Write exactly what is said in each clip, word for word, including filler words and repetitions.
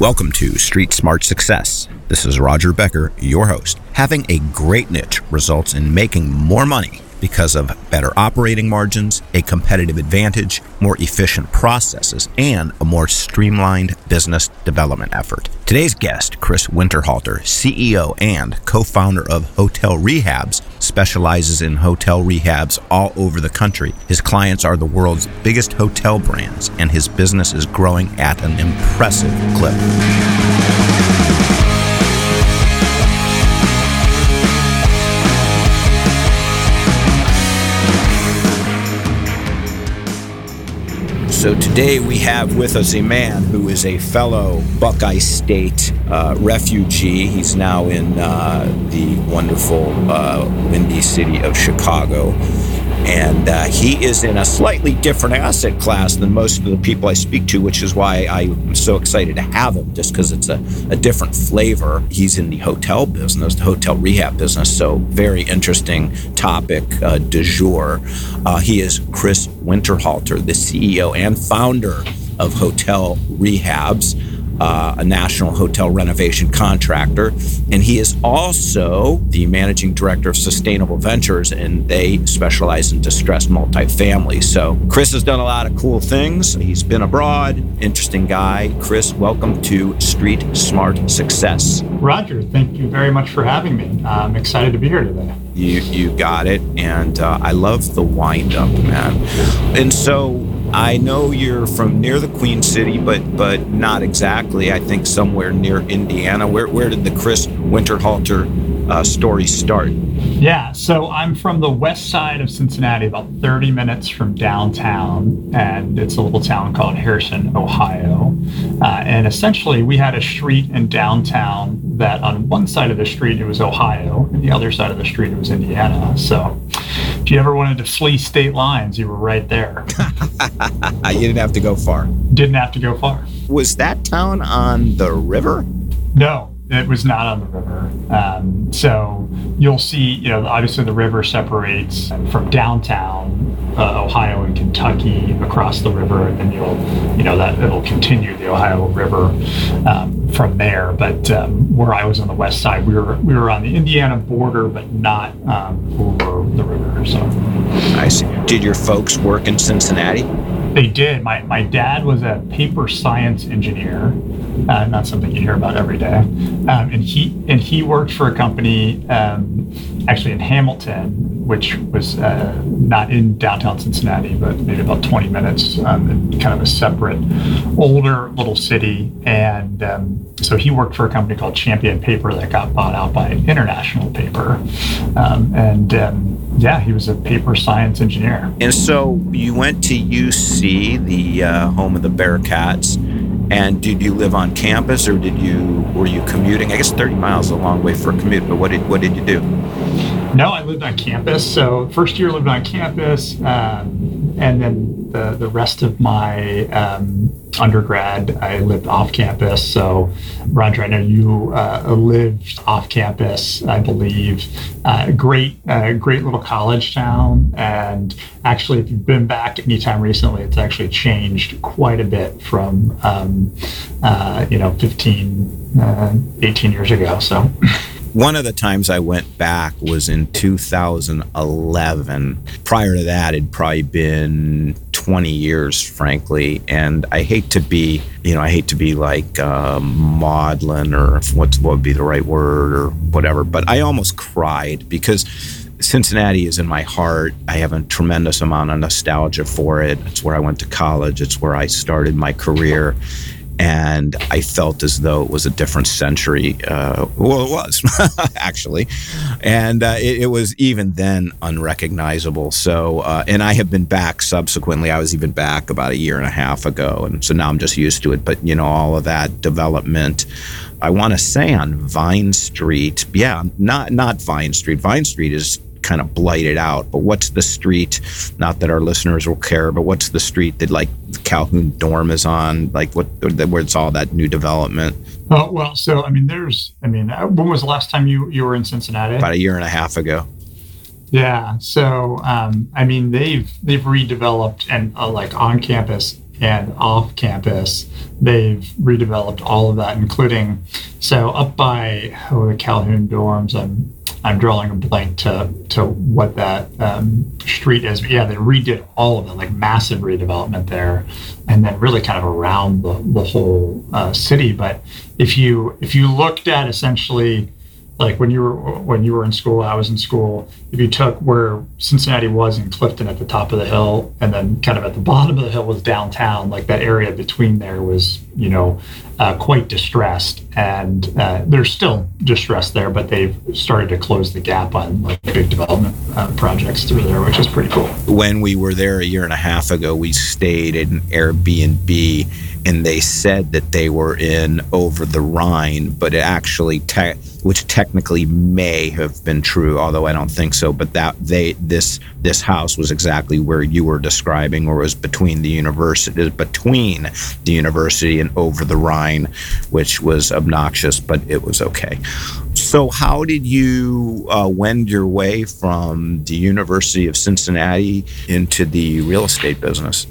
Welcome to Street Smart Success. This is Roger Becker, your host. Having a great niche results in making more money because of better operating margins, a competitive advantage, more efficient processes, and a more streamlined business development effort. Today's guest, Chris Winterhalter, C E O and co-founder of Hotel Rehabs, specializes in hotel rehabs all over the country. His clients are the world's biggest hotel brands, and his business is growing at an impressive clip. So today we have with us a man who is a fellow Buckeye State uh, refugee. He's now in uh, the wonderful uh, windy city of Chicago. And uh, he is in a slightly different asset class than most of the people I speak to, which is why I'm so excited to have him, just because it's a, a different flavor. He's in the hotel business, the hotel rehab business, so very interesting topic uh, du jour. Uh, he is Chris Winterhalter, the C E O and founder of Hotel Rehabs, Uh, a national hotel renovation contractor. And he is also the managing director of Sustainable Ventures, and they specialize in distressed multifamily. So Chris has done a lot of cool things. He's been abroad, interesting guy. Chris, welcome to Street Smart Success. Roger, thank you very much for having me. I'm excited to be here today. You, you got it. And uh, I love the wind up, man. And so I know you're from near the Queen City, but but not exactly. I think somewhere near Indiana. Where where did the Chris Winterhalter uh, story start? Yeah, so I'm from the west side of Cincinnati, about thirty minutes from downtown, and it's a little town called Harrison, Ohio. Uh, and essentially, we had a street in downtown that on one side of the street, it was Ohio, and the other side of the street, it was Indiana. So if you ever wanted to flee state lines, you were right there. You didn't have to go far. Didn't have to go far. Was that town on the river? No, it was not on the river. Um, so you'll see, you know, obviously the river separates from downtown uh, Ohio and Kentucky across the river, and then you'll, you know, that it'll continue the Ohio River um, from there. But um, where I was on the west side, we were we were on the Indiana border, but not um, over the river. So I see. Did your folks work in Cincinnati? They did. My my dad was a paper science engineer. Uh, not something you hear about every day. Um, and he and he worked for a company um, actually in Hamilton, which was uh, not in downtown Cincinnati, but maybe about twenty minutes, um, in kind of a separate, older little city. And um, so he worked for a company called Champion Paper that got bought out by International Paper. Um, and um, yeah, he was a paper science engineer. And so you went to U C, the uh, home of the Bearcats. And did you live on campus, or did you were you commuting? I guess thirty miles is a long way for a commute, but what did what did you do? No, I lived on campus. So first year lived on campus, um, and then the, the rest of my um, undergrad, I lived off campus. So Roger, I know you uh, lived off campus, I believe. Uh, great, uh, great little college town. And actually, if you've been back anytime recently, it's actually changed quite a bit from, um, uh, you know, fifteen, eighteen years ago. So. One of the times I went back was in two thousand eleven. Prior to that, it'd probably been twenty years, frankly. And I hate to be, you know, I hate to be like um, maudlin, or what's, what would be the right word or whatever, but I almost cried because Cincinnati is in my heart. I have a tremendous amount of nostalgia for it. It's where I went to college. It's where I started my career. And I felt as though it was a different century. Uh, well, it was, actually. And uh, it, it was even then unrecognizable. So, uh, and I have been back subsequently. I was even back about a year and a half ago. And so now I'm just used to it. But, you know, all of that development, I want to say on Vine Street. Yeah, not, not Vine Street. Vine Street is kind of blighted out, but what's the street, not that our listeners will care, but what's the street that like Calhoun Dorm is on, like what, where it's all that new development? Well, well, so, I mean, there's, I mean, when was the last time you, you were in Cincinnati? About a year and a half ago. Yeah. So, um, I mean, they've, they've redeveloped and uh, like on campus and off campus, they've redeveloped all of that, including, so up by oh, the Calhoun dorms, I'm I'm drawing a blank to to what that um, street is. But yeah, they redid all of it, like massive redevelopment there, and then really kind of around the, the whole uh, city. But if you if you looked at essentially, like when you were when you were in school, I was in school. If you took where Cincinnati was in Clifton at the top of the hill, and then kind of at the bottom of the hill was downtown, like that area between there was, you know, uh, quite distressed, and uh, there's still distress there, but they've started to close the gap on like big development uh, projects through there, which is pretty cool. When we were there a year and a half ago, we stayed at an Airbnb, and they said that they were in over the Rhine, but it actually, te- which technically may have been true, although I don't think so. But that they this this house was exactly where you were describing, or was between the university, between the university and over the Rhine, which was obnoxious, but it was okay. So, how did you uh, wend your way from the University of Cincinnati into the real estate business?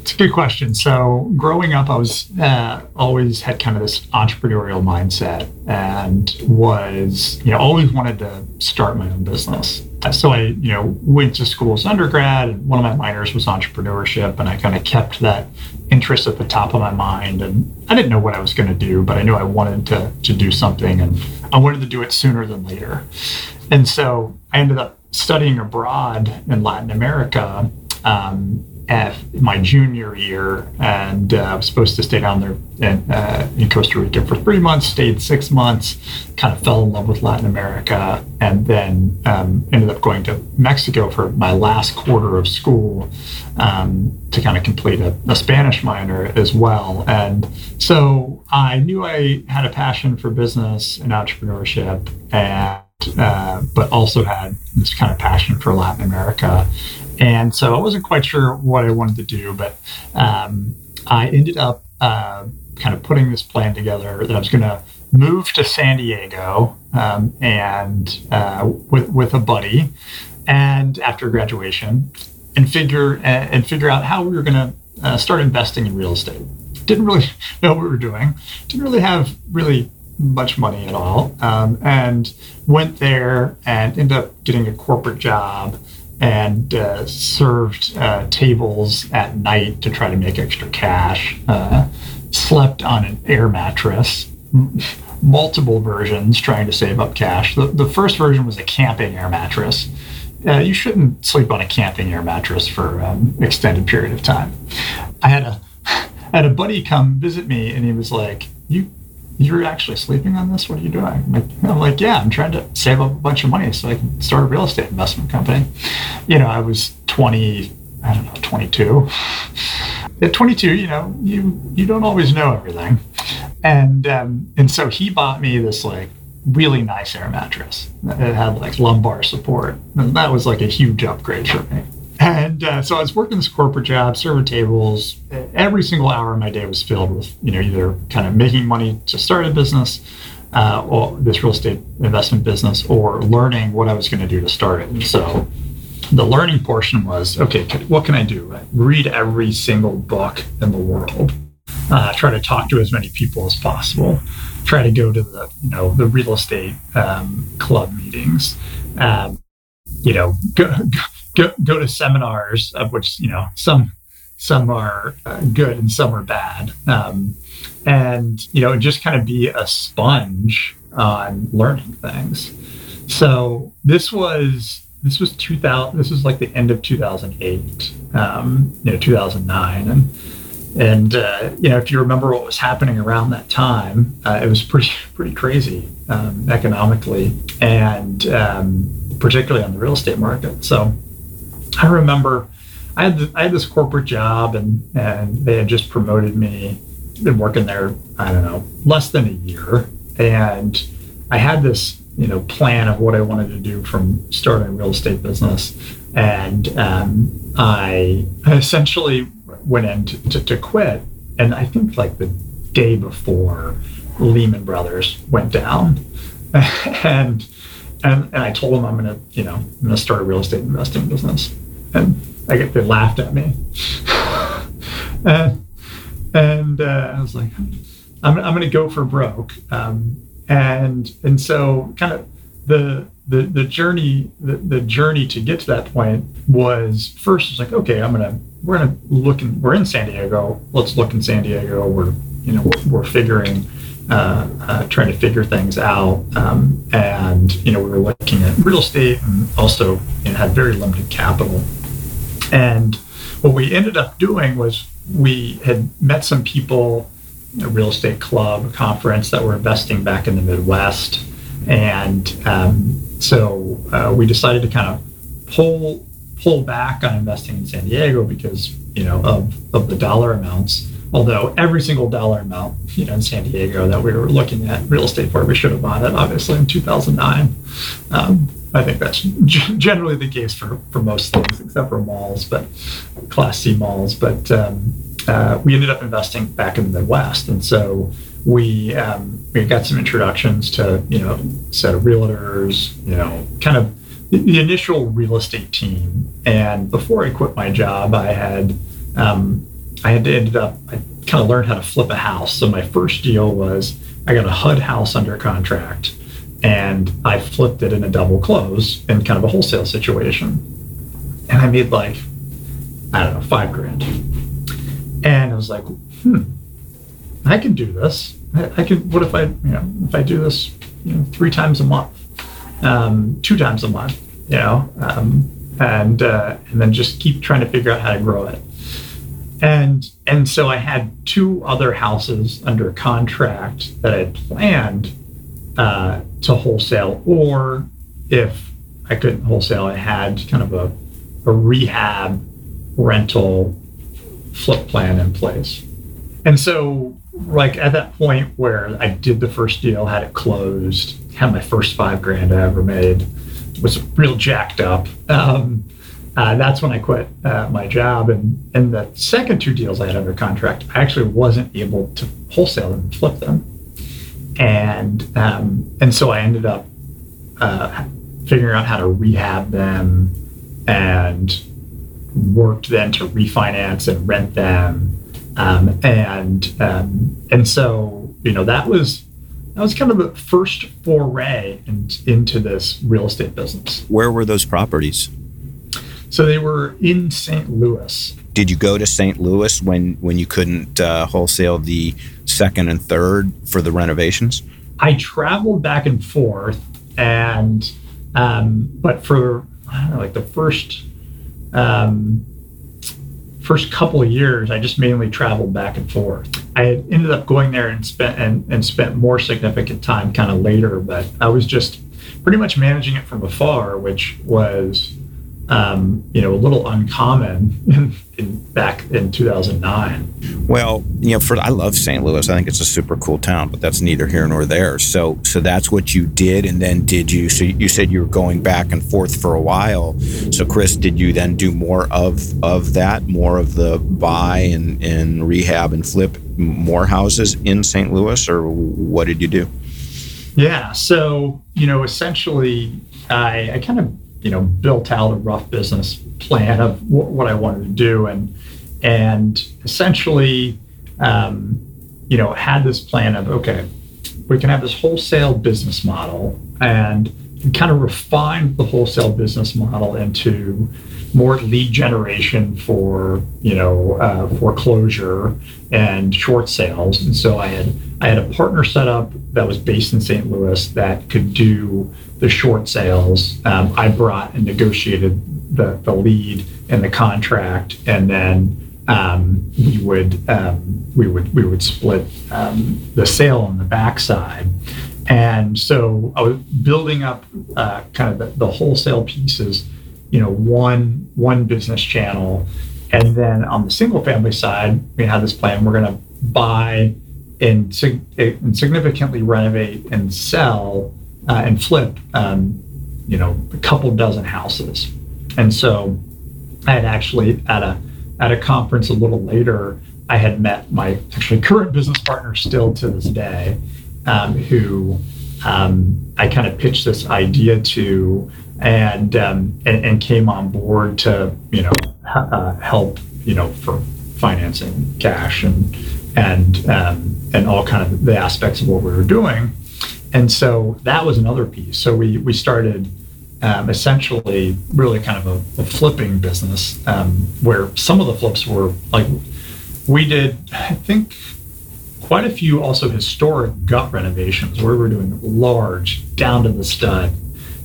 It's a good question. So growing up, I was uh, always had kind of this entrepreneurial mindset, and was, you know, always wanted to start my own business. So I, you know, went to school as undergrad, and one of my minors was entrepreneurship, and I kind of kept that interest at the top of my mind. And I didn't know what I was going to do, but I knew I wanted to to do something, and I wanted to do it sooner than later. And so I ended up studying abroad in Latin America. Um, my junior year, and uh, I was supposed to stay down there in, uh, in Costa Rica for three months, stayed six months, kind of fell in love with Latin America, and then um, ended up going to Mexico for my last quarter of school um, to kind of complete a, a Spanish minor as well. And so I knew I had a passion for business and entrepreneurship, and uh, but also had this kind of passion for Latin America. And so I wasn't quite sure what I wanted to do, but um, I ended up uh, kind of putting this plan together that I was going to move to San Diego um, and uh, with with a buddy, and after graduation, and figure and figure out how we were going to uh, start investing in real estate. Didn't really know what we were doing. Didn't really have really much money at all, um, and went there and ended up getting a corporate job. And uh, served uh, tables at night to try to make extra cash. Uh, slept on an air mattress, m- multiple versions trying to save up cash. The, the first version was a camping air mattress. Uh, you shouldn't sleep on a camping air mattress for an um, extended period of time. I had a I had a buddy come visit me, and he was like, "You you're actually sleeping on this? What are you doing?" I'm like, I'm like, yeah, I'm trying to save up a bunch of money so I can start a real estate investment company. You know, I was twenty, I don't know, twenty-two. At twenty-two, you know, you you don't always know everything. And um, and so he bought me this like really nice air mattress. It had like lumbar support. And that was like a huge upgrade for me. And uh, so I was working this corporate job, server tables. Every single hour of my day was filled with, you know, either kind of making money to start a business, uh, or this real estate investment business, or learning what I was going to do to start it. And so the learning portion was, okay, what can I do? I read every single book in the world. Uh, try to talk to as many people as possible. Try to go to the, you know, the real estate um, club meetings. Um, you know, go. go Go, go to seminars, of which, you know, some some are uh, good and some are bad, um, and you know, just kind of be a sponge on learning things. So this was this was two thousand. This was like the end of two thousand eight, um, you know, two thousand nine, and and uh, you know, if you remember what was happening around that time, uh, it was pretty pretty crazy um, economically, and um, particularly on the real estate market. So I remember I had, I had this corporate job, and, and they had just promoted me. Been working there, I don't know, less than a year. And I had this, you know, plan of what I wanted to do from starting a real estate business. And um, I, I essentially went in to, to, to quit. And I think like the day before, Lehman Brothers went down. and And, and I told them I'm gonna, you know, I'm gonna start a real estate investing business, and I get, they laughed at me. and And uh, I was like, I'm, I'm going to go for broke. Um, and and so kind of the the the journey the, the journey to get to that point was first it's like, okay, I'm gonna we're gonna look in we're in San Diego. Let's look in San Diego. We're you know we're, we're figuring uh, uh, trying to figure things out. Um, and you know we were looking at real estate and also you know, had very limited capital. And what we ended up doing was we had met some people, a real estate club, a conference that were investing back in the Midwest. And um, so uh, we decided to kind of pull pull back on investing in San Diego because, you know, of, of the dollar amounts. Although every single dollar amount, you know, in San Diego that we were looking at real estate for, we should have bought it, obviously, in two thousand nine. Um, I think that's g- generally the case for, for most things, except for malls, but Class C malls. But um, uh, we ended up investing back in the Midwest. And so we um, we got some introductions to, you know, a set of realtors, you know, kind of the initial real estate team. And before I quit my job, I had um, I had ended up, I kind of learned how to flip a house. So my first deal was I got a H U D house under contract. And I flipped it in a double close in kind of a wholesale situation. And I made like, I don't know, five grand. And I was like, hmm, I can do this. I, I could, what if I, you know, if I do this, you know, three times a month, um, two times a month, you know, um, and uh, and then just keep trying to figure out how to grow it. And and so I had two other houses under contract that I had planned Uh, to wholesale, or if I couldn't wholesale, I had kind of a, a rehab rental flip plan in place. And so like at that point where I did the first deal, had it closed, had my first five grand I ever made, was real jacked up. Um, uh, that's when I quit uh, my job. And, and the second two deals I had under contract, I actually wasn't able to wholesale and flip them. And um, and so I ended up uh, figuring out how to rehab them and worked then to refinance and rent them. Um, and um, and so, you know, that was that was kind of the first foray in, into this real estate business. Where were those properties? So they were in Saint Louis. Did you go to Saint Louis when, when you couldn't uh, wholesale the second and third for the renovations? I traveled back and forth, and um, but for I don't know, like the first um, first couple of years, I just mainly traveled back and forth. I had ended up going there and spent and, and spent more significant time kind of later, but I was just pretty much managing it from afar, which was Um, you know, a little uncommon in, in, back in two thousand nine. Well, you know, for I love Saint Louis. I think it's a super cool town, but that's neither here nor there. So, so that's what you did, and then did you? So you said you were going back and forth for a while. So, Chris, did you then do more of of that, more of the buy and, and rehab and flip more houses in Saint Louis, or what did you do? Yeah. So, you know, essentially, I I kind of. you know, built out a rough business plan of w- what I wanted to do. And, and essentially, um, you know, had this plan of, okay, we can have this wholesale business model, and kind of refined the wholesale business model into more lead generation for, you know, uh, foreclosure and short sales. And so I had, I had a partner set up that was based in Saint Louis that could do the short sales. Um, I brought and negotiated the, the lead and the contract, and then um, we would um, we would we would split um, the sale on the backside. And so I was building up uh, kind of the, the wholesale pieces, you know, one one business channel, and then on the single family side, we had this plan: we're going to buy and, sig- and significantly renovate and sell. Uh, and flip, um, you know, a couple dozen houses. And so I had actually at a at a conference a little later, I had met my actually current business partner still to this day, um, who um, I kind of pitched this idea to, and, um, and and came on board to, you know, uh, help, you know, for financing, cash, and and um, and all kind of the aspects of what we were doing. And so that was another piece. So we we started um, essentially really kind of a, a flipping business um, where some of the flips were like we did, I think, quite a few also historic gut renovations where we're doing large, down to the stud,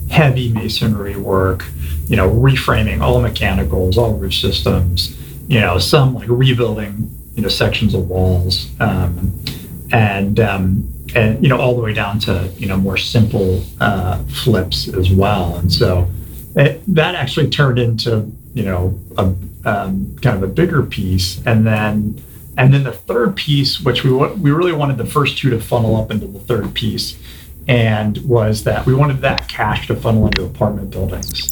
heavy masonry work, you know, reframing all mechanicals, all roof systems, you know, some like rebuilding, you know, sections of walls, um, and, um, and, you know, all the way down to, you know, more simple uh, flips as well. And so it, that actually turned into, you know, a um, kind of a bigger piece. And then And then the third piece, which we we really wanted the first two to funnel up into the third piece, and was that we wanted that cash to funnel into apartment buildings.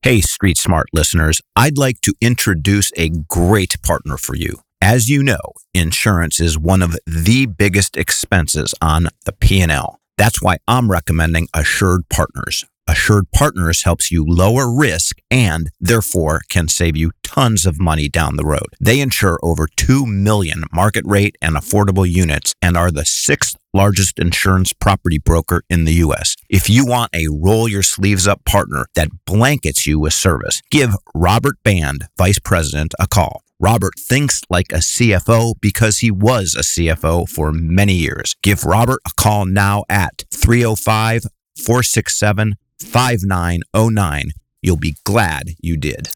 Hey, Street Smart listeners, I'd like to introduce a great partner for you. As you know, insurance is one of the biggest expenses on the P and L. That's why I'm recommending Assured Partners. Assured Partners helps you lower risk and therefore can save you tons of money down the road. They insure over two million market rate and affordable units and are the sixth largest insurance property broker in the U S. If you want a roll your sleeves up partner that blankets you with service, give Robert Band, Vice President, a call. Robert thinks like a C F O because he was a C F O for many years. Give Robert a call now at three oh five, four six seven, five nine oh nine. You'll be glad you did.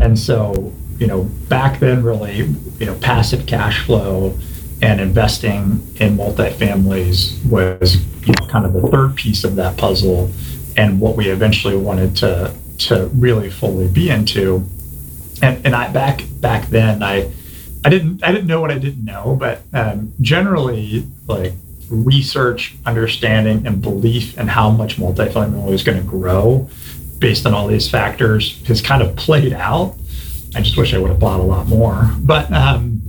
And so, you know, back then really, you know, passive cash flow and investing in multifamilies was, you know, kind of the third piece of that puzzle and what we eventually wanted to to really fully be into. And and I back back then I I didn't I didn't know what I didn't know, but um, generally like research, understanding, and belief in how much multifamily is going to grow based on all these factors has kind of played out. I just wish I would have bought a lot more, but, um,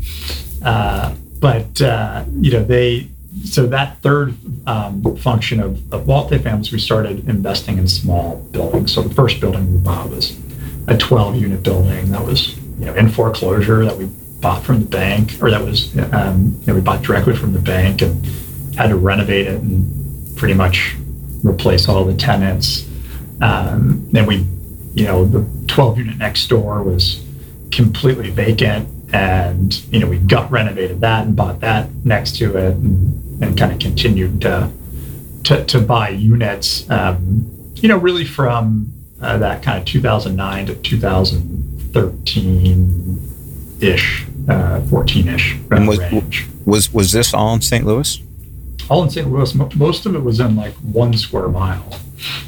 uh, but, uh, you know, they, so that third, um, function of, of multifamilies, we started investing in small buildings. So the first building we bought was a twelve unit building that was, you know, in foreclosure that we bought from the bank, or that was, um, you know, we bought directly from the bank and had to renovate it and pretty much replace all the tenants. Um, then we, you know, the twelve unit next door was completely vacant, and, you know, we gut renovated that and bought that next to it, and, and kind of continued to, to, to buy units, um, you know, really from uh, that kind of two thousand nine to twenty thirteen-ish, uh, fourteen-ish was, range. Was, was this all in Saint Louis? All in Saint Louis. Most of it was in like one square mile.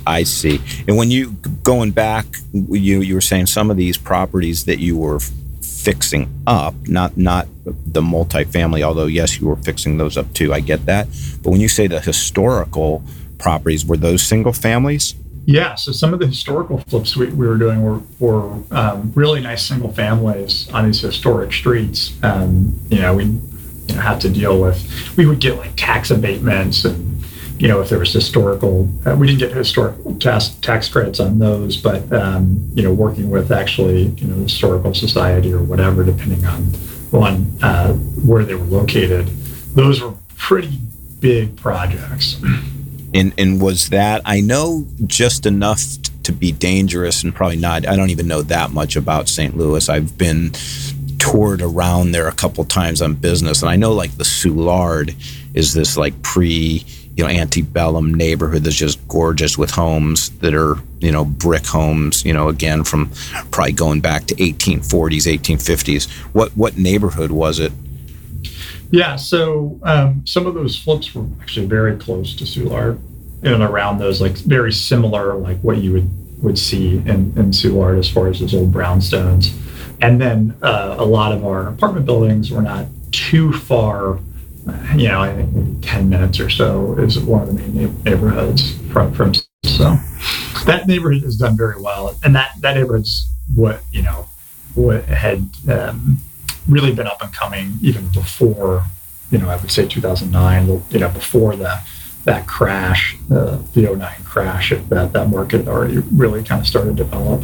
I see. And when you going back, you you were saying some of these properties that you were fixing up, not not the multifamily, although yes, you were fixing those up too. I get that. But when you say the historical properties, were those single families? Yeah. So some of the historical flips we, we were doing were, were um, really nice single families on these historic streets. Um, you know, we. You know, have to deal with. We would get like tax abatements, and you know, if there was historical, uh, we didn't get historical tax tax credits on those. But um, you know, working with actually, you know, historical society or whatever, depending on on uh, where they were located, those were pretty big projects. And and was that, I know just enough to be dangerous, and probably not. I don't even know that much about Saint Louis. I've been toured around there a couple times on business, and I know like the Soulard is this like pre, you know, antebellum neighborhood that's just gorgeous with homes that are, you know, brick homes, you know, again from probably going back to eighteen forties, eighteen fifties. What what neighborhood was it? Yeah, so um, some of those flips were actually very close to Soulard, in and around those, like very similar, like what you would would see in in Soulard as far as those old brownstones. And then uh, a lot of our apartment buildings were not too far, you know, I think maybe ten minutes or so is one of the main neighborhoods from, from so that neighborhood has done very well. And that, that neighborhood's what, you know, what had um, really been up and coming even before, you know, I would say two thousand nine, you know, before the, that crash, uh, the oh nine crash, that, that market already really kind of started to develop.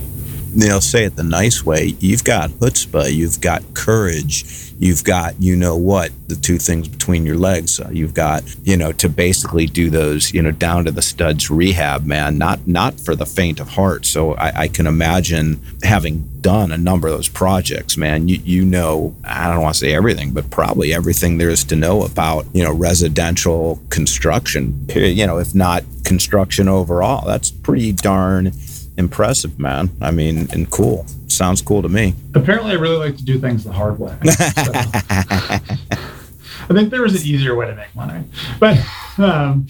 you know, say it the nice way, you've got chutzpah, you've got courage, you've got, you know what, the two things between your legs. Uh, you've got, you know, to basically do those, you know, down to the studs rehab, man, not not for the faint of heart. So I, I can imagine, having done a number of those projects, man, you, you know, I don't want to say everything, but probably everything there is to know about, you know, residential construction, you know, if not construction overall. That's pretty darn impressive, man. I mean, and cool. Sounds cool to me. Apparently, I really like to do things the hard way. So. I think there was an easier way to make money, but um,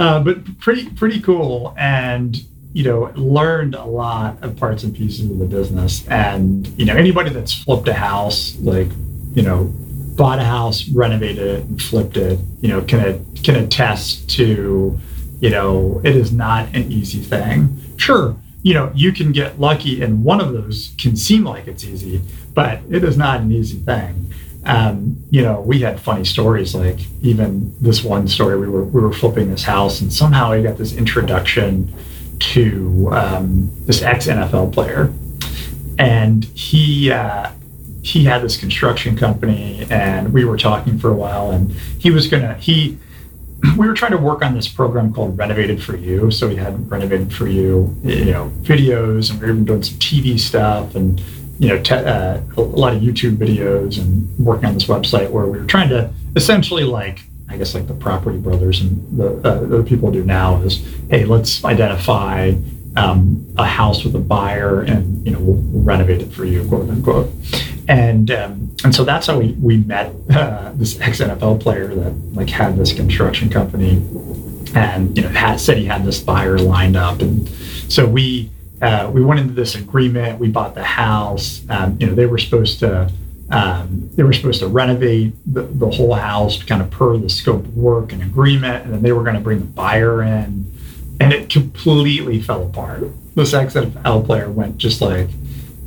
uh, but pretty pretty cool, and you know, learned a lot of parts and pieces of the business. And you know, anybody that's flipped a house, like you know, bought a house, renovated it, and flipped it, you know, can can attest to, you know, it is not an easy thing. Sure. You know, you can get lucky, and one of those can seem like it's easy, but it is not an easy thing. Um, you know, we had funny stories, like even this one story, we were we were flipping this house, and somehow I got this introduction to um, this ex-N F L player, and he uh, he had this construction company, and we were talking for a while, and he was gonna he. we were trying to work on this program called Renovated for You. So we had Renovated for You, you know, videos, and we were even doing some T V stuff, and, you know, te- uh, a lot of YouTube videos, and working on this website where we were trying to essentially, like, I guess like the Property Brothers and the, uh, the people do now is, hey, let's identify um, a house with a buyer, and, you know, we'll renovate it for you, quote unquote. And um, and so that's how we we met uh, this ex-N F L player that like had this construction company, and you know had, said he had this buyer lined up, and so we uh, we went into this agreement. We bought the house. Um, you know they were supposed to um, they were supposed to renovate the, the whole house, kind of per the scope of work and agreement, and then they were going to bring the buyer in, and it completely fell apart. This ex-N F L player went just like.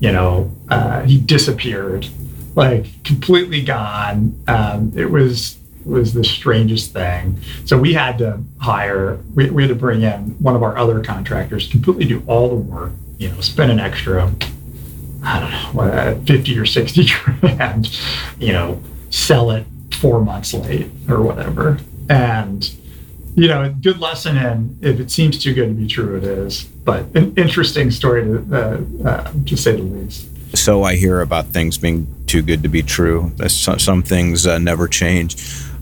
You know, uh, he disappeared, like completely gone. Um, it was was the strangest thing. So we had to hire, we, we had to bring in one of our other contractors, completely do all the work. You know, spend an extra, I don't know, what, fifty or sixty grand. You know, sell it four months late or whatever. And you know, good lesson in if it seems too good to be true, it is. But an interesting story to, uh, uh, to say the least. So I hear about things being too good to be true. Some, some things uh, never change.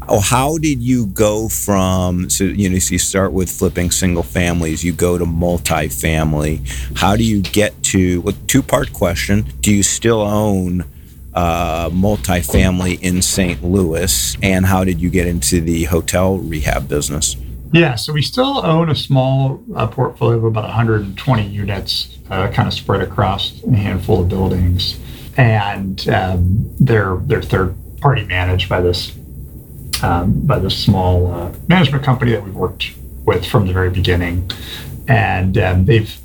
Oh, how did you go from, so you know, so you start with flipping single families, you go to multifamily. How do you get to, well, two-part question, do you still own uh, multifamily in Saint Louis? And how did you get into the hotel rehab business? Yeah, so we still own a small uh, portfolio of about one hundred twenty units, uh, kind of spread across a handful of buildings, and um, they're they're third party managed by this um, by this small uh, management company that we've worked with from the very beginning, and um, they've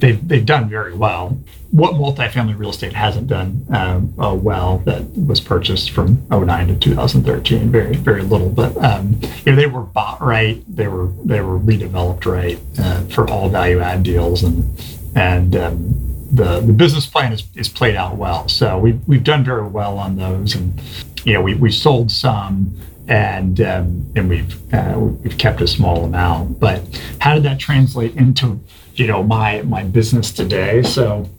they've they've done very well. What multifamily real estate hasn't done um, uh, well that was purchased from oh nine to two thousand thirteen, very very little. But um, you know they were bought right, they were they were redeveloped right uh, for all value add deals, and and um, the the business plan is, is played out well. So we we've, we've done very well on those, and you know we we sold some, and um, and we've uh, we've kept a small amount. But how did that translate into you know my my business today? So.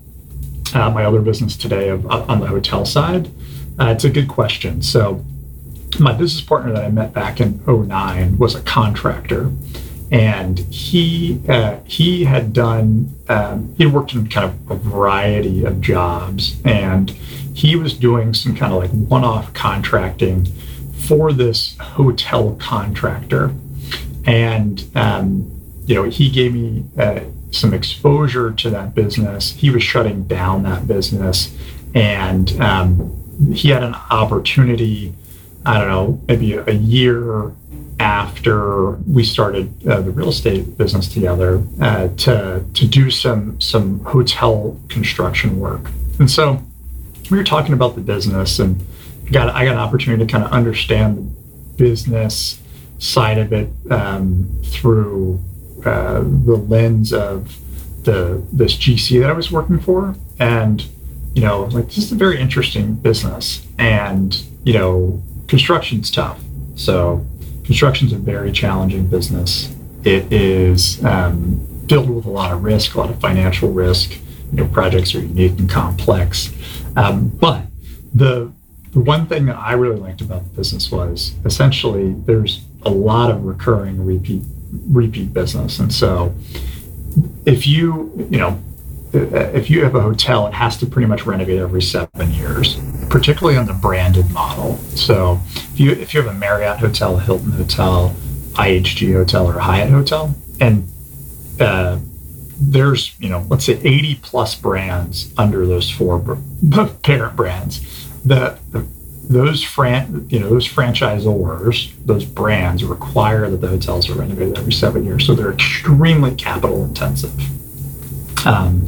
Uh, my other business today of, uh, on the hotel side? Uh, it's a good question. So my business partner that I met back in oh nine was a contractor, and he uh, he had done, um, he worked in kind of a variety of jobs, and he was doing some kind of like one-off contracting for this hotel contractor. And, um, you know, he gave me, uh, some exposure to that business. He was shutting down that business, and um, he had an opportunity, I don't know, maybe a year after we started uh, the real estate business together uh, to to do some some hotel construction work. And so we were talking about the business, and got I got an opportunity to kind of understand the business side of it um, through Uh, the lens of the this G C that I was working for, and you know, like, this is a very interesting business, and you know, construction's tough. So construction's a very challenging business. It is um, filled with a lot of risk, a lot of financial risk. You know, projects are unique and complex. Um, but the the one thing that I really liked about the business was essentially there's a lot of recurring repeat repeat business. And so if you, you know, if you have a hotel, it has to pretty much renovate every seven years, particularly on the branded model. So if you if you have a Marriott hotel, a Hilton hotel, I H G hotel, or a Hyatt hotel, and uh, there's, you know, let's say eighty plus brands under those four br- parent brands, the, the those fran- you know, those franchisors, those brands require that the hotels are renovated every seven years. So they're extremely capital intensive. Um,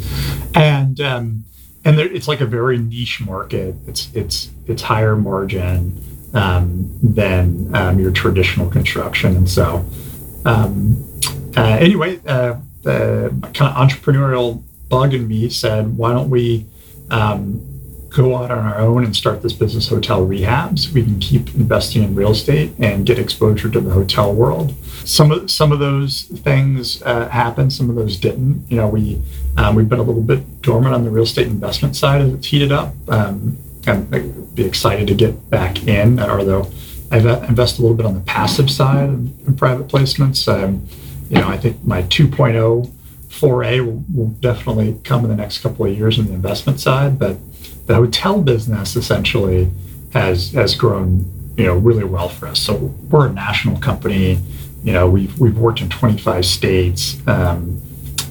and, um, and there, it's like a very niche market. It's, it's, it's higher margin, um, than, um, your traditional construction. And so, um, uh, anyway, uh, the kind of entrepreneurial bug in me said, why don't we, um, go out on our own and start this business, Hotel Rehabs. We can keep investing in real estate and get exposure to the hotel world. Some of some of those things uh, happened, some of those didn't. You know, we um, we've been a little bit dormant on the real estate investment side as it's heated up. Um, I'd be excited to get back in, although I've invested a little bit on the passive side in private placements. Um, you know, I think my two point oh foray will, will definitely come in the next couple of years on the investment side, but the hotel business essentially has has grown, you know, really well for us. So we're a national company. You know, we've we've worked in twenty-five states. Um,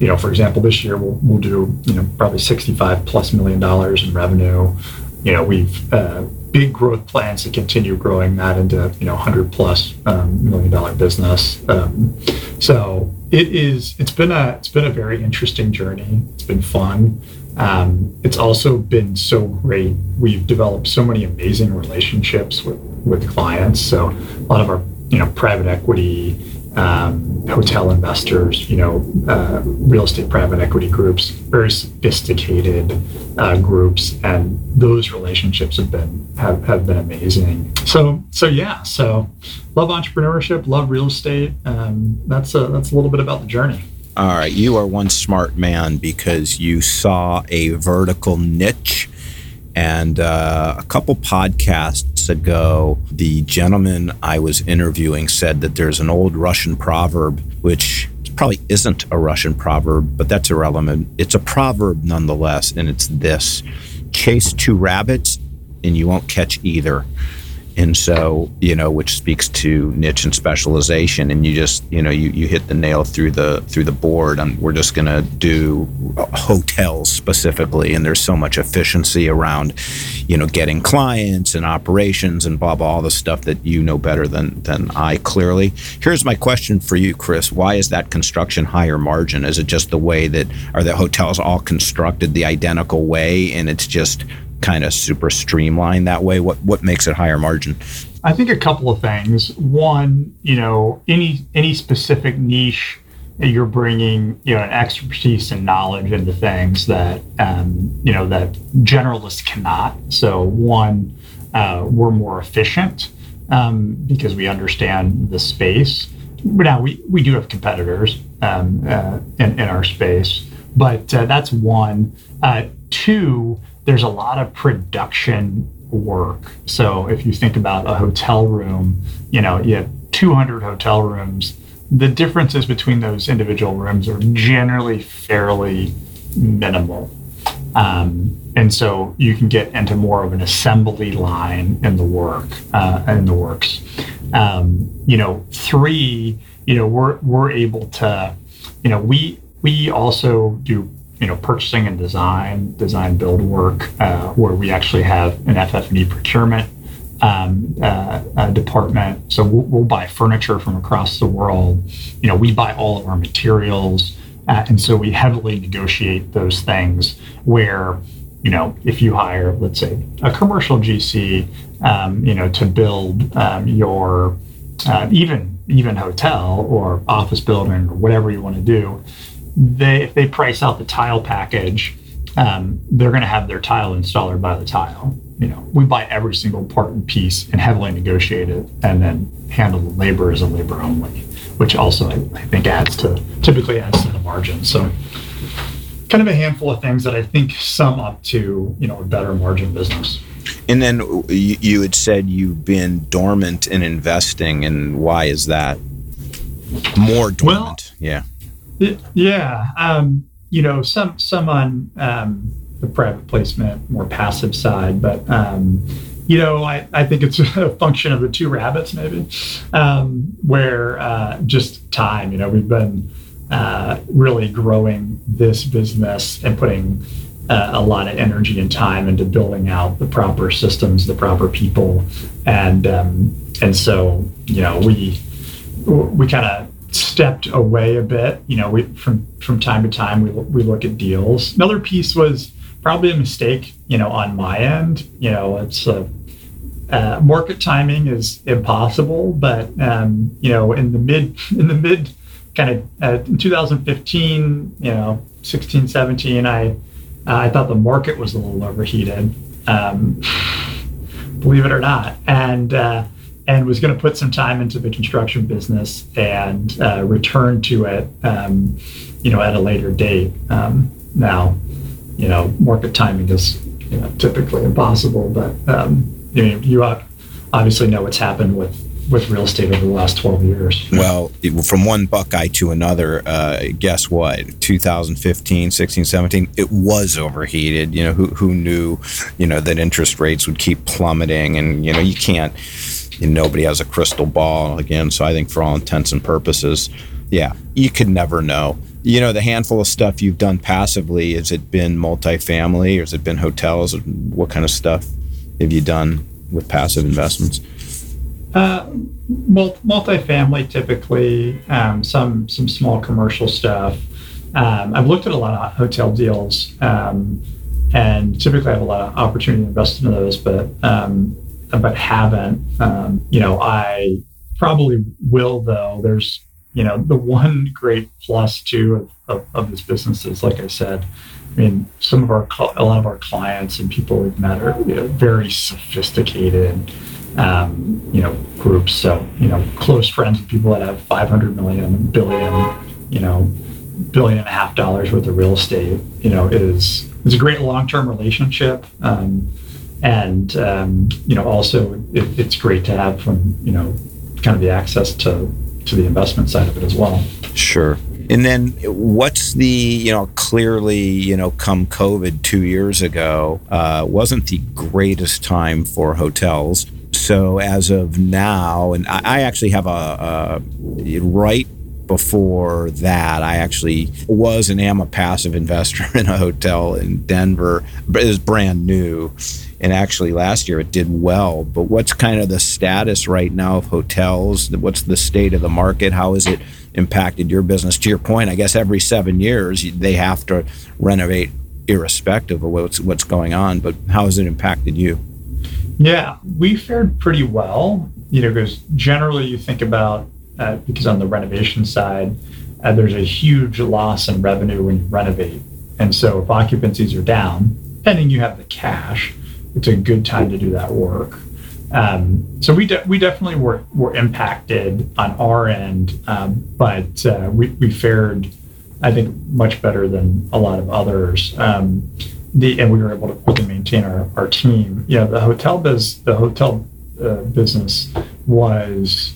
you know, for example, this year we'll we'll do, you know, probably sixty-five plus million dollars in revenue. You know, we've uh, big growth plans to continue growing that into, you know, one hundred plus um, million dollar business. Um, so it is. It's been a it's been a very interesting journey. It's been fun. Um, it's also been so great. We've developed so many amazing relationships with, with clients. So a lot of our, you know, private equity, um, hotel investors, you know, uh, real estate private equity groups, very sophisticated uh, groups, and those relationships have been have, have been amazing. So so yeah, so love entrepreneurship, love real estate. Um, that's a, that's a little bit about the journey. All right, you are one smart man because you saw a vertical niche. And uh, a couple podcasts ago, the gentleman I was interviewing said that there's an old Russian proverb, which probably isn't a Russian proverb, but that's irrelevant. It's a proverb nonetheless, and it's this: chase two rabbits and you won't catch either. And so, you know, which speaks to niche and specialization. And you just, you know, you, you hit the nail through the through the board. And we're just going to do hotels specifically. And there's so much efficiency around, you know, getting clients and operations and blah, blah, all the stuff that you know better than than I clearly. Here's my question for you, Chris. Why is that construction higher margin? Is it just the way that, are the hotels all constructed the identical way and it's just kind of super streamlined that way? What what makes it higher margin? I think a couple of things. One, you know, any any specific niche that you're bringing, you know, an expertise and knowledge into things that um, you know, that generalists cannot. So one, uh, we're more efficient um, because we understand the space. But now we we do have competitors um, uh, in in our space, but uh, that's one. Uh, two. There's a lot of production work. So if you think about a hotel room, you know, you have two hundred hotel rooms. The differences between those individual rooms are generally fairly minimal. Um, and so you can get into more of an assembly line in the work, uh, in the works. Um, you know, three, you know, we're, we're able to, you know, we, we also do, you know, purchasing and design, design build work, uh, where we actually have an F F and E procurement um, uh, uh, department. So we'll, we'll buy furniture from across the world. You know, we buy all of our materials. Uh, and so we heavily negotiate those things where, you know, if you hire, let's say, a commercial G C, um, you know, to build um, your uh, even, even hotel or office building or whatever you want to do, they if they price out the tile package, um, they're going to have their tile installer buy the tile. You know, we buy every single part and piece and heavily negotiate it, and then handle the labor as a labor only, which also I, I think adds to typically adds to the margin. So, kind of a handful of things that I think sum up to, you know, a better margin business. And then you, you had said you've been dormant in investing, and why is that? More dormant, well, yeah. Yeah, um, you know, some some on um, the private placement, more passive side, but um, you know, I, I think it's a function of the two rabbits, maybe, um, where uh, just time. You know, we've been uh, really growing this business and putting uh, a lot of energy and time into building out the proper systems, the proper people, and um, and so you know, we we kind of. stepped away a bit, you know. We from from time to time we we look at deals. Another piece was probably a mistake, you know, on my end. You know, it's a, uh, market timing is impossible, but um, you know, in the mid in the mid kind of uh, in two thousand fifteen, you know, sixteen, seventeen, I uh, I thought the market was a little overheated, um, believe it or not, and. Uh, and was going to put some time into the construction business and uh, return to it, um, you know, at a later date. Um, now, you know, market timing is, you know, typically impossible, but um, you know, you obviously know what's happened with, with real estate over the last twelve years. Well, from one Buckeye to another, uh, guess what? two thousand fifteen, sixteen, seventeen, it was overheated. You know, who who knew, you know, that interest rates would keep plummeting, and, you know, you can't, and nobody has a crystal ball again. So I think for all intents and purposes, yeah, you could never know. You know, the handful of stuff you've done passively, has it been multifamily or has it been hotels? What kind of stuff have you done with passive investments? Uh, multifamily typically, um, some some small commercial stuff. Um, I've looked at a lot of hotel deals, um, and typically I have a lot of opportunity to invest in those, but um, but haven't, um, you know, I probably will though. There's, you know, the one great plus two of, of, of this business is, like I said, I mean, some of our, a lot of our clients and people we've met are, you know, very sophisticated, um, you know, groups. So, you know, close friends with people that have five hundred million, billion, you know, billion and a half dollars worth of real estate, you know, is, it's a great long-term relationship. Um, And, um, you know, also it, it's great to have from, you know, kind of the access to, to the investment side of it as well. Sure. And then what's the, you know, clearly, you know, come COVID two years ago, uh, wasn't the greatest time for hotels. So as of now, and I, I actually have a, a right before that, I actually was and am a passive investor in a hotel in Denver, but it was brand new. And actually last year it did well, but what's kind of the status right now of hotels? What's the state of the market? How has it impacted your business? To your point, I guess every seven years they have to renovate irrespective of what's what's going on, but how has it impacted you? Yeah, we fared pretty well, you know, because generally you think about, uh, because on the renovation side, uh, there's a huge loss in revenue when you renovate. And so if occupancies are down, pending you have the cash, it's a good time to do that work. Um, so we de- we definitely were were impacted on our end, um, but uh, we, we fared, I think, much better than a lot of others. Um, the and we were able to really maintain our, our team. You know, the hotel biz, the hotel uh, business was,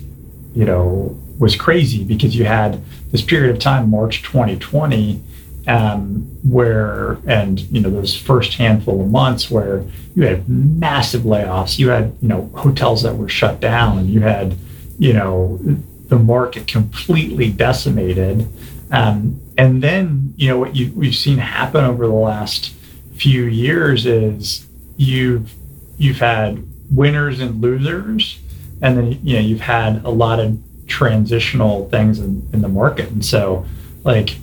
you know, was crazy because you had this period of time, March twenty twenty. Um, where, and, you know, those first handful of months where you had massive layoffs, you had, you know, hotels that were shut down, you had, you know, the market completely decimated. Um, and then, you know, what you, we've seen happen over the last few years is you've, you've had winners and losers, and then, you know, you've had a lot of transitional things in, in the market. And so, like,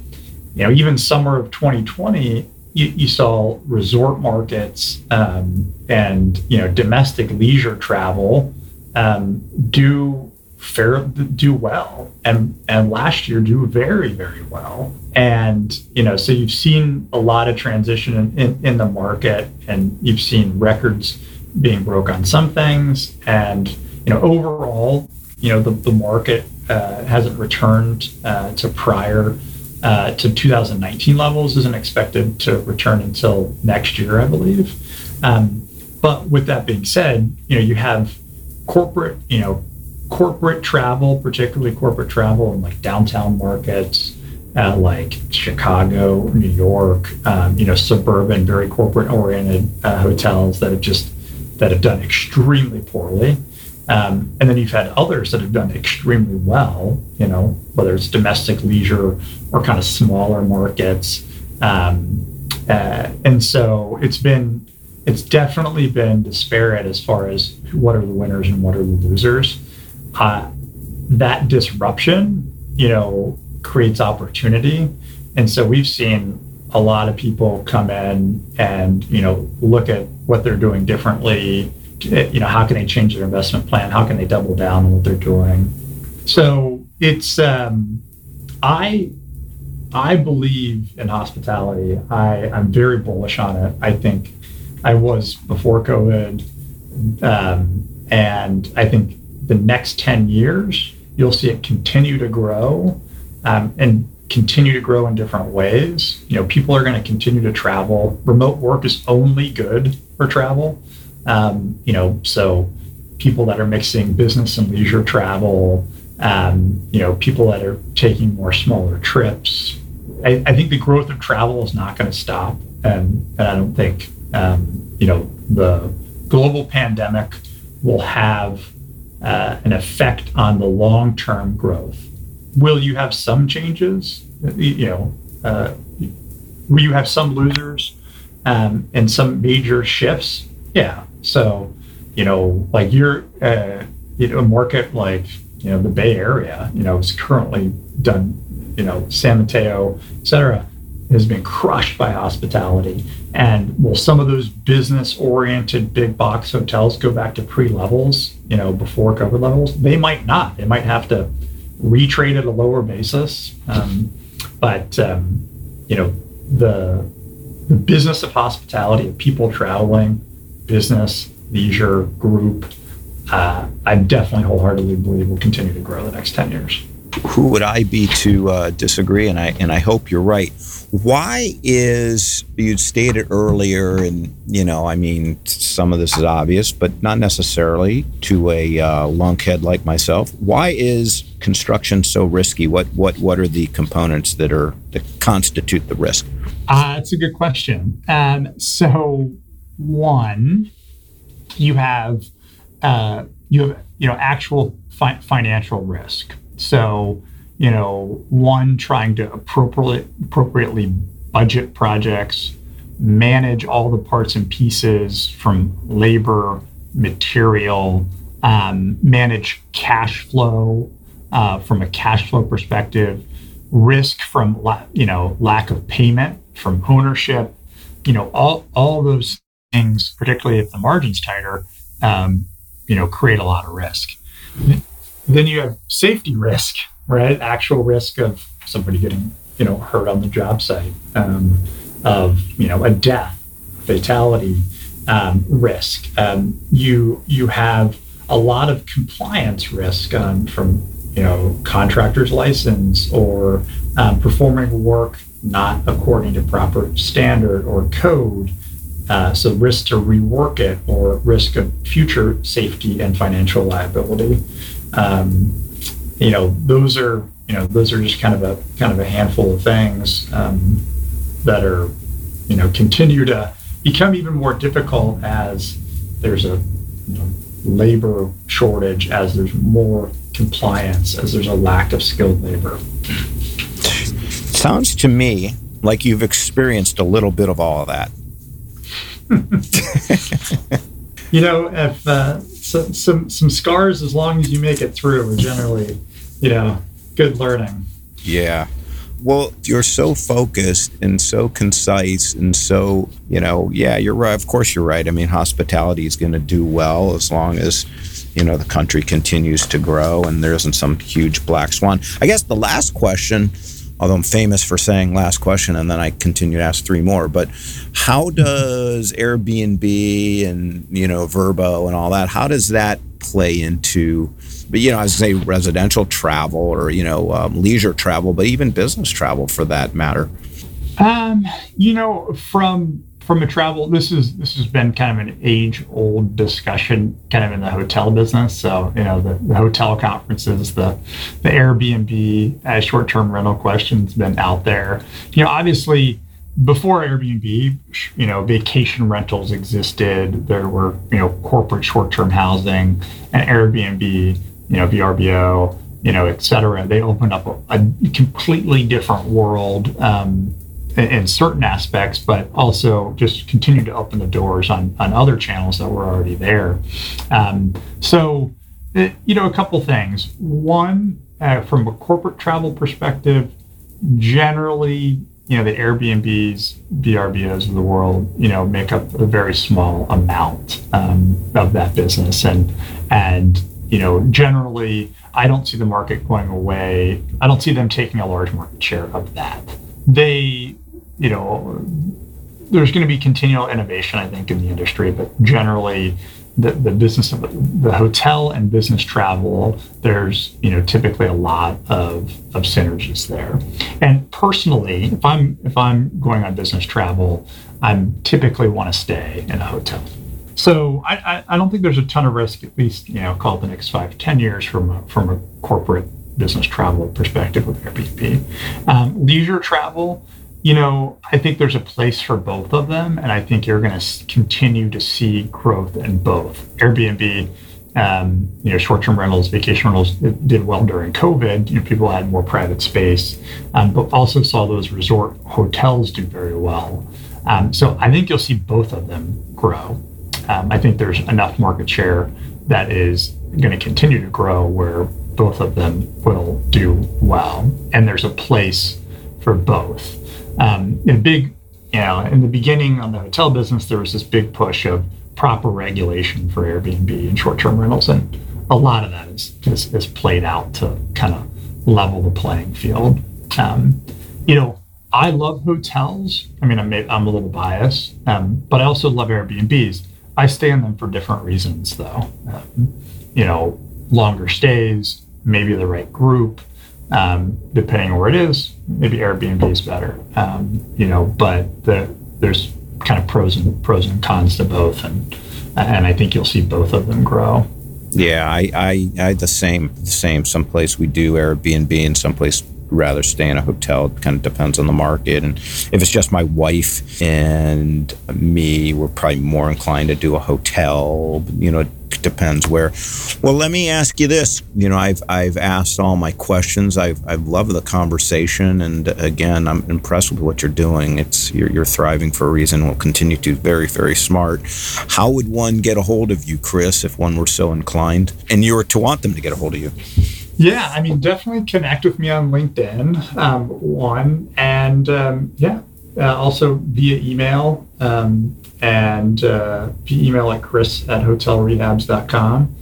you know, even summer of twenty twenty, you, you saw resort markets um, and, you know, domestic leisure travel um, do fair do well, and and last year do very, very well. And, you know, so you've seen a lot of transition in, in, in the market, and you've seen records being broke on some things. And, you know, overall, you know, the, the market uh, hasn't returned uh, to prior uh, to two thousand nineteen levels, isn't expected to return until next year, I believe. Um, but with that being said, you know, you have corporate, you know, corporate travel, particularly corporate travel in like downtown markets, Uh, like Chicago, New York, um, you know, suburban, very corporate-oriented uh, hotels that have just that have done extremely poorly, um, and then you've had others that have done extremely well. You know, whether it's domestic leisure or kind of smaller markets, um, uh, and so it's been it's definitely been disparate as far as what are the winners and what are the losers. Uh, that disruption, you know, creates opportunity. And so we've seen a lot of people come in and, you know, look at what they're doing differently. You know, how can they change their investment plan? How can they double down on what they're doing? So it's, um, I, I believe in hospitality. I, I'm very bullish on it. I think I was before COVID. Um, and I think the next ten years, you'll see it continue to grow. Um, and continue to grow in different ways. You know, people are going to continue to travel. Remote work is only good for travel. Um, you know, so people that are mixing business and leisure travel, um, you know, people that are taking more smaller trips. I, I think the growth of travel is not going to stop. And, and I don't think, um, you know, the global pandemic will have uh, an effect on the long-term growth. Will you have some changes? You know, uh, will you have some losers um, and some major shifts? Yeah. So, you know, like you're uh, you know, a market like, you know, the Bay Area, you know, is currently done, you know, San Mateo, et cetera, has been crushed by hospitality. And will some of those business-oriented big box hotels go back to pre-levels, you know, before COVID levels? They might not. They might have to retrade at a lower basis, um, but um, you know, the, the business of hospitality, of people traveling, business, leisure, group, uh, I definitely wholeheartedly believe will continue to grow the next ten years. Who would I be to uh, disagree? And I and I hope you're right. Why is, you stated earlier, and you know, I mean, some of this is obvious, but not necessarily to a uh, lunkhead like myself. Why is construction so risky? What what what are the components that are that constitute the risk? Uh, that's a good question. Um, so one, you have uh, you have you know actual fi- financial risk. So, you know, one, trying to appropriately, appropriately budget projects, manage all the parts and pieces from labor, material, um, manage cash flow uh, from a cash flow perspective, risk from, la- you know, lack of payment from ownership, you know, all, all those things, particularly if the margin's tighter, um, you know, create a lot of risk. Then you have safety risk, right? Actual risk of somebody getting, you know, hurt on the job site, um, of, you know, a death, fatality um, risk. Um, you you have a lot of compliance risk um, from, you know, contractor's license or um, performing work not according to proper standard or code. Uh, so risk to rework it or risk of future safety and financial liability. Um, you know, those are, you know, those are just kind of a, kind of a handful of things, um, that are, you know, continue to become even more difficult as there's a, you know, labor shortage, as there's more compliance, as there's a lack of skilled labor. Sounds to me like you've experienced a little bit of all of that. You know, if, uh, So, some some scars, as long as you make it through, are generally, you know, good learning. Yeah. Well, you're so focused and so concise and so, you know, yeah, you're right. Of course you're right. I mean, hospitality is going to do well as long as you know, the country continues to grow and there isn't some huge black swan. I guess the last question, although I'm famous for saying last question and then I continue to ask three more, but how does Airbnb and, you know, V R B O and all that, how does that play into, you know, I was going to say residential travel or, you know, um, leisure travel, but even business travel for that matter? Um, you know, from... From a travel, this is this has been kind of an age-old discussion, kind of in the hotel business. So, you know, the, the hotel conferences, the the Airbnb uh, short-term rental question's been out there. You know, obviously, before Airbnb, you know, vacation rentals existed. There were, you know, corporate short-term housing and Airbnb, you know, V R B O, you know, et cetera. They opened up a, a completely different world. Um, in certain aspects, but also just continue to open the doors on, on other channels that were already there. Um, so, it, you know, a couple things. One, uh, from a corporate travel perspective, generally, you know, the Airbnbs, V R B Os of the world, you know, make up a very small amount um, of that business. And, and you know, generally, I don't see the market going away. I don't see them taking a large market share of that. They... You know, there's going to be continual innovation, I think, in the industry, but generally the, the business of the hotel and business travel, there's, you know, typically a lot of, of synergies there. And personally, if I'm if I'm going on business travel, I'm typically want to stay in a hotel. So I, I, I don't think there's a ton of risk, at least, you know, call it the next five, ten years from a, from a corporate business travel perspective with Airbnb. Um, leisure travel, you know, I think there's a place for both of them, and I think you're going to continue to see growth in both. Airbnb, um, you know, short-term rentals, vacation rentals did well during COVID. You know, people had more private space, um, but also saw those resort hotels do very well. Um, so I think you'll see both of them grow. Um, I think there's enough market share that is going to continue to grow where both of them will do well, and there's a place for both. Um, in big, you know, in the beginning on the hotel business, there was this big push of proper regulation for Airbnb and short-term rentals, and a lot of that is is, is played out to kind of level the playing field. Um, you know, I love hotels. I mean, I'm I'm a little biased, um, but I also love Airbnbs. I stay in them for different reasons, though. Um, you know, longer stays, maybe the right group. Um, depending on where it is, maybe Airbnb is better, um, you know, but the, there's kind of pros and pros and cons to both. And, and I think you'll see both of them grow. Yeah. I, I, I, the same, the same, someplace we do Airbnb and someplace rather stay in a hotel. It kind of depends on the market. And if it's just my wife and me, we're probably more inclined to do a hotel, you know, depends where. Well, let me ask you this. You know, I've I've asked all my questions. I've I've loved the conversation, and again, I'm impressed with what you're doing. It's you're, you're thriving for a reason. We'll continue to. Very, very smart. How would one get a hold of you, Chris, if one were so inclined, and you were to want them to get a hold of you? Yeah, I mean, definitely connect with me on LinkedIn, um, one, and um, yeah, uh, also via email. Um, and uh, email at chris at hotel rehabs dot com.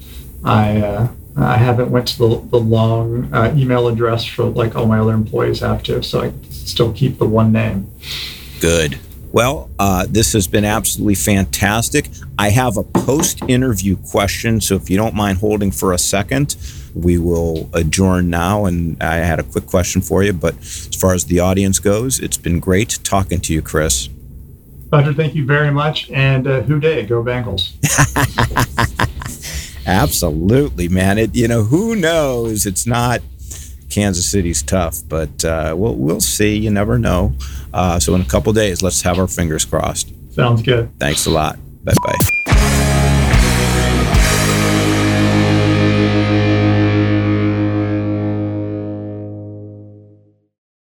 I uh, I haven't went to the, the long uh, email address for like all my other employees have to, so I still keep the one name. Good. Well, uh, this has been absolutely fantastic. I have a post-interview question, so if you don't mind holding for a second, we will adjourn now. And I had a quick question for you, but as far as the audience goes, it's been great talking to you, Chris. Roger, thank you very much, and uh, hooday, go Bengals. Absolutely, man. It, you know, who knows? It's not Kansas City's tough, but uh, we'll we'll see. You never know. Uh, so in a couple days, let's have our fingers crossed. Sounds good. Thanks a lot. Bye-bye.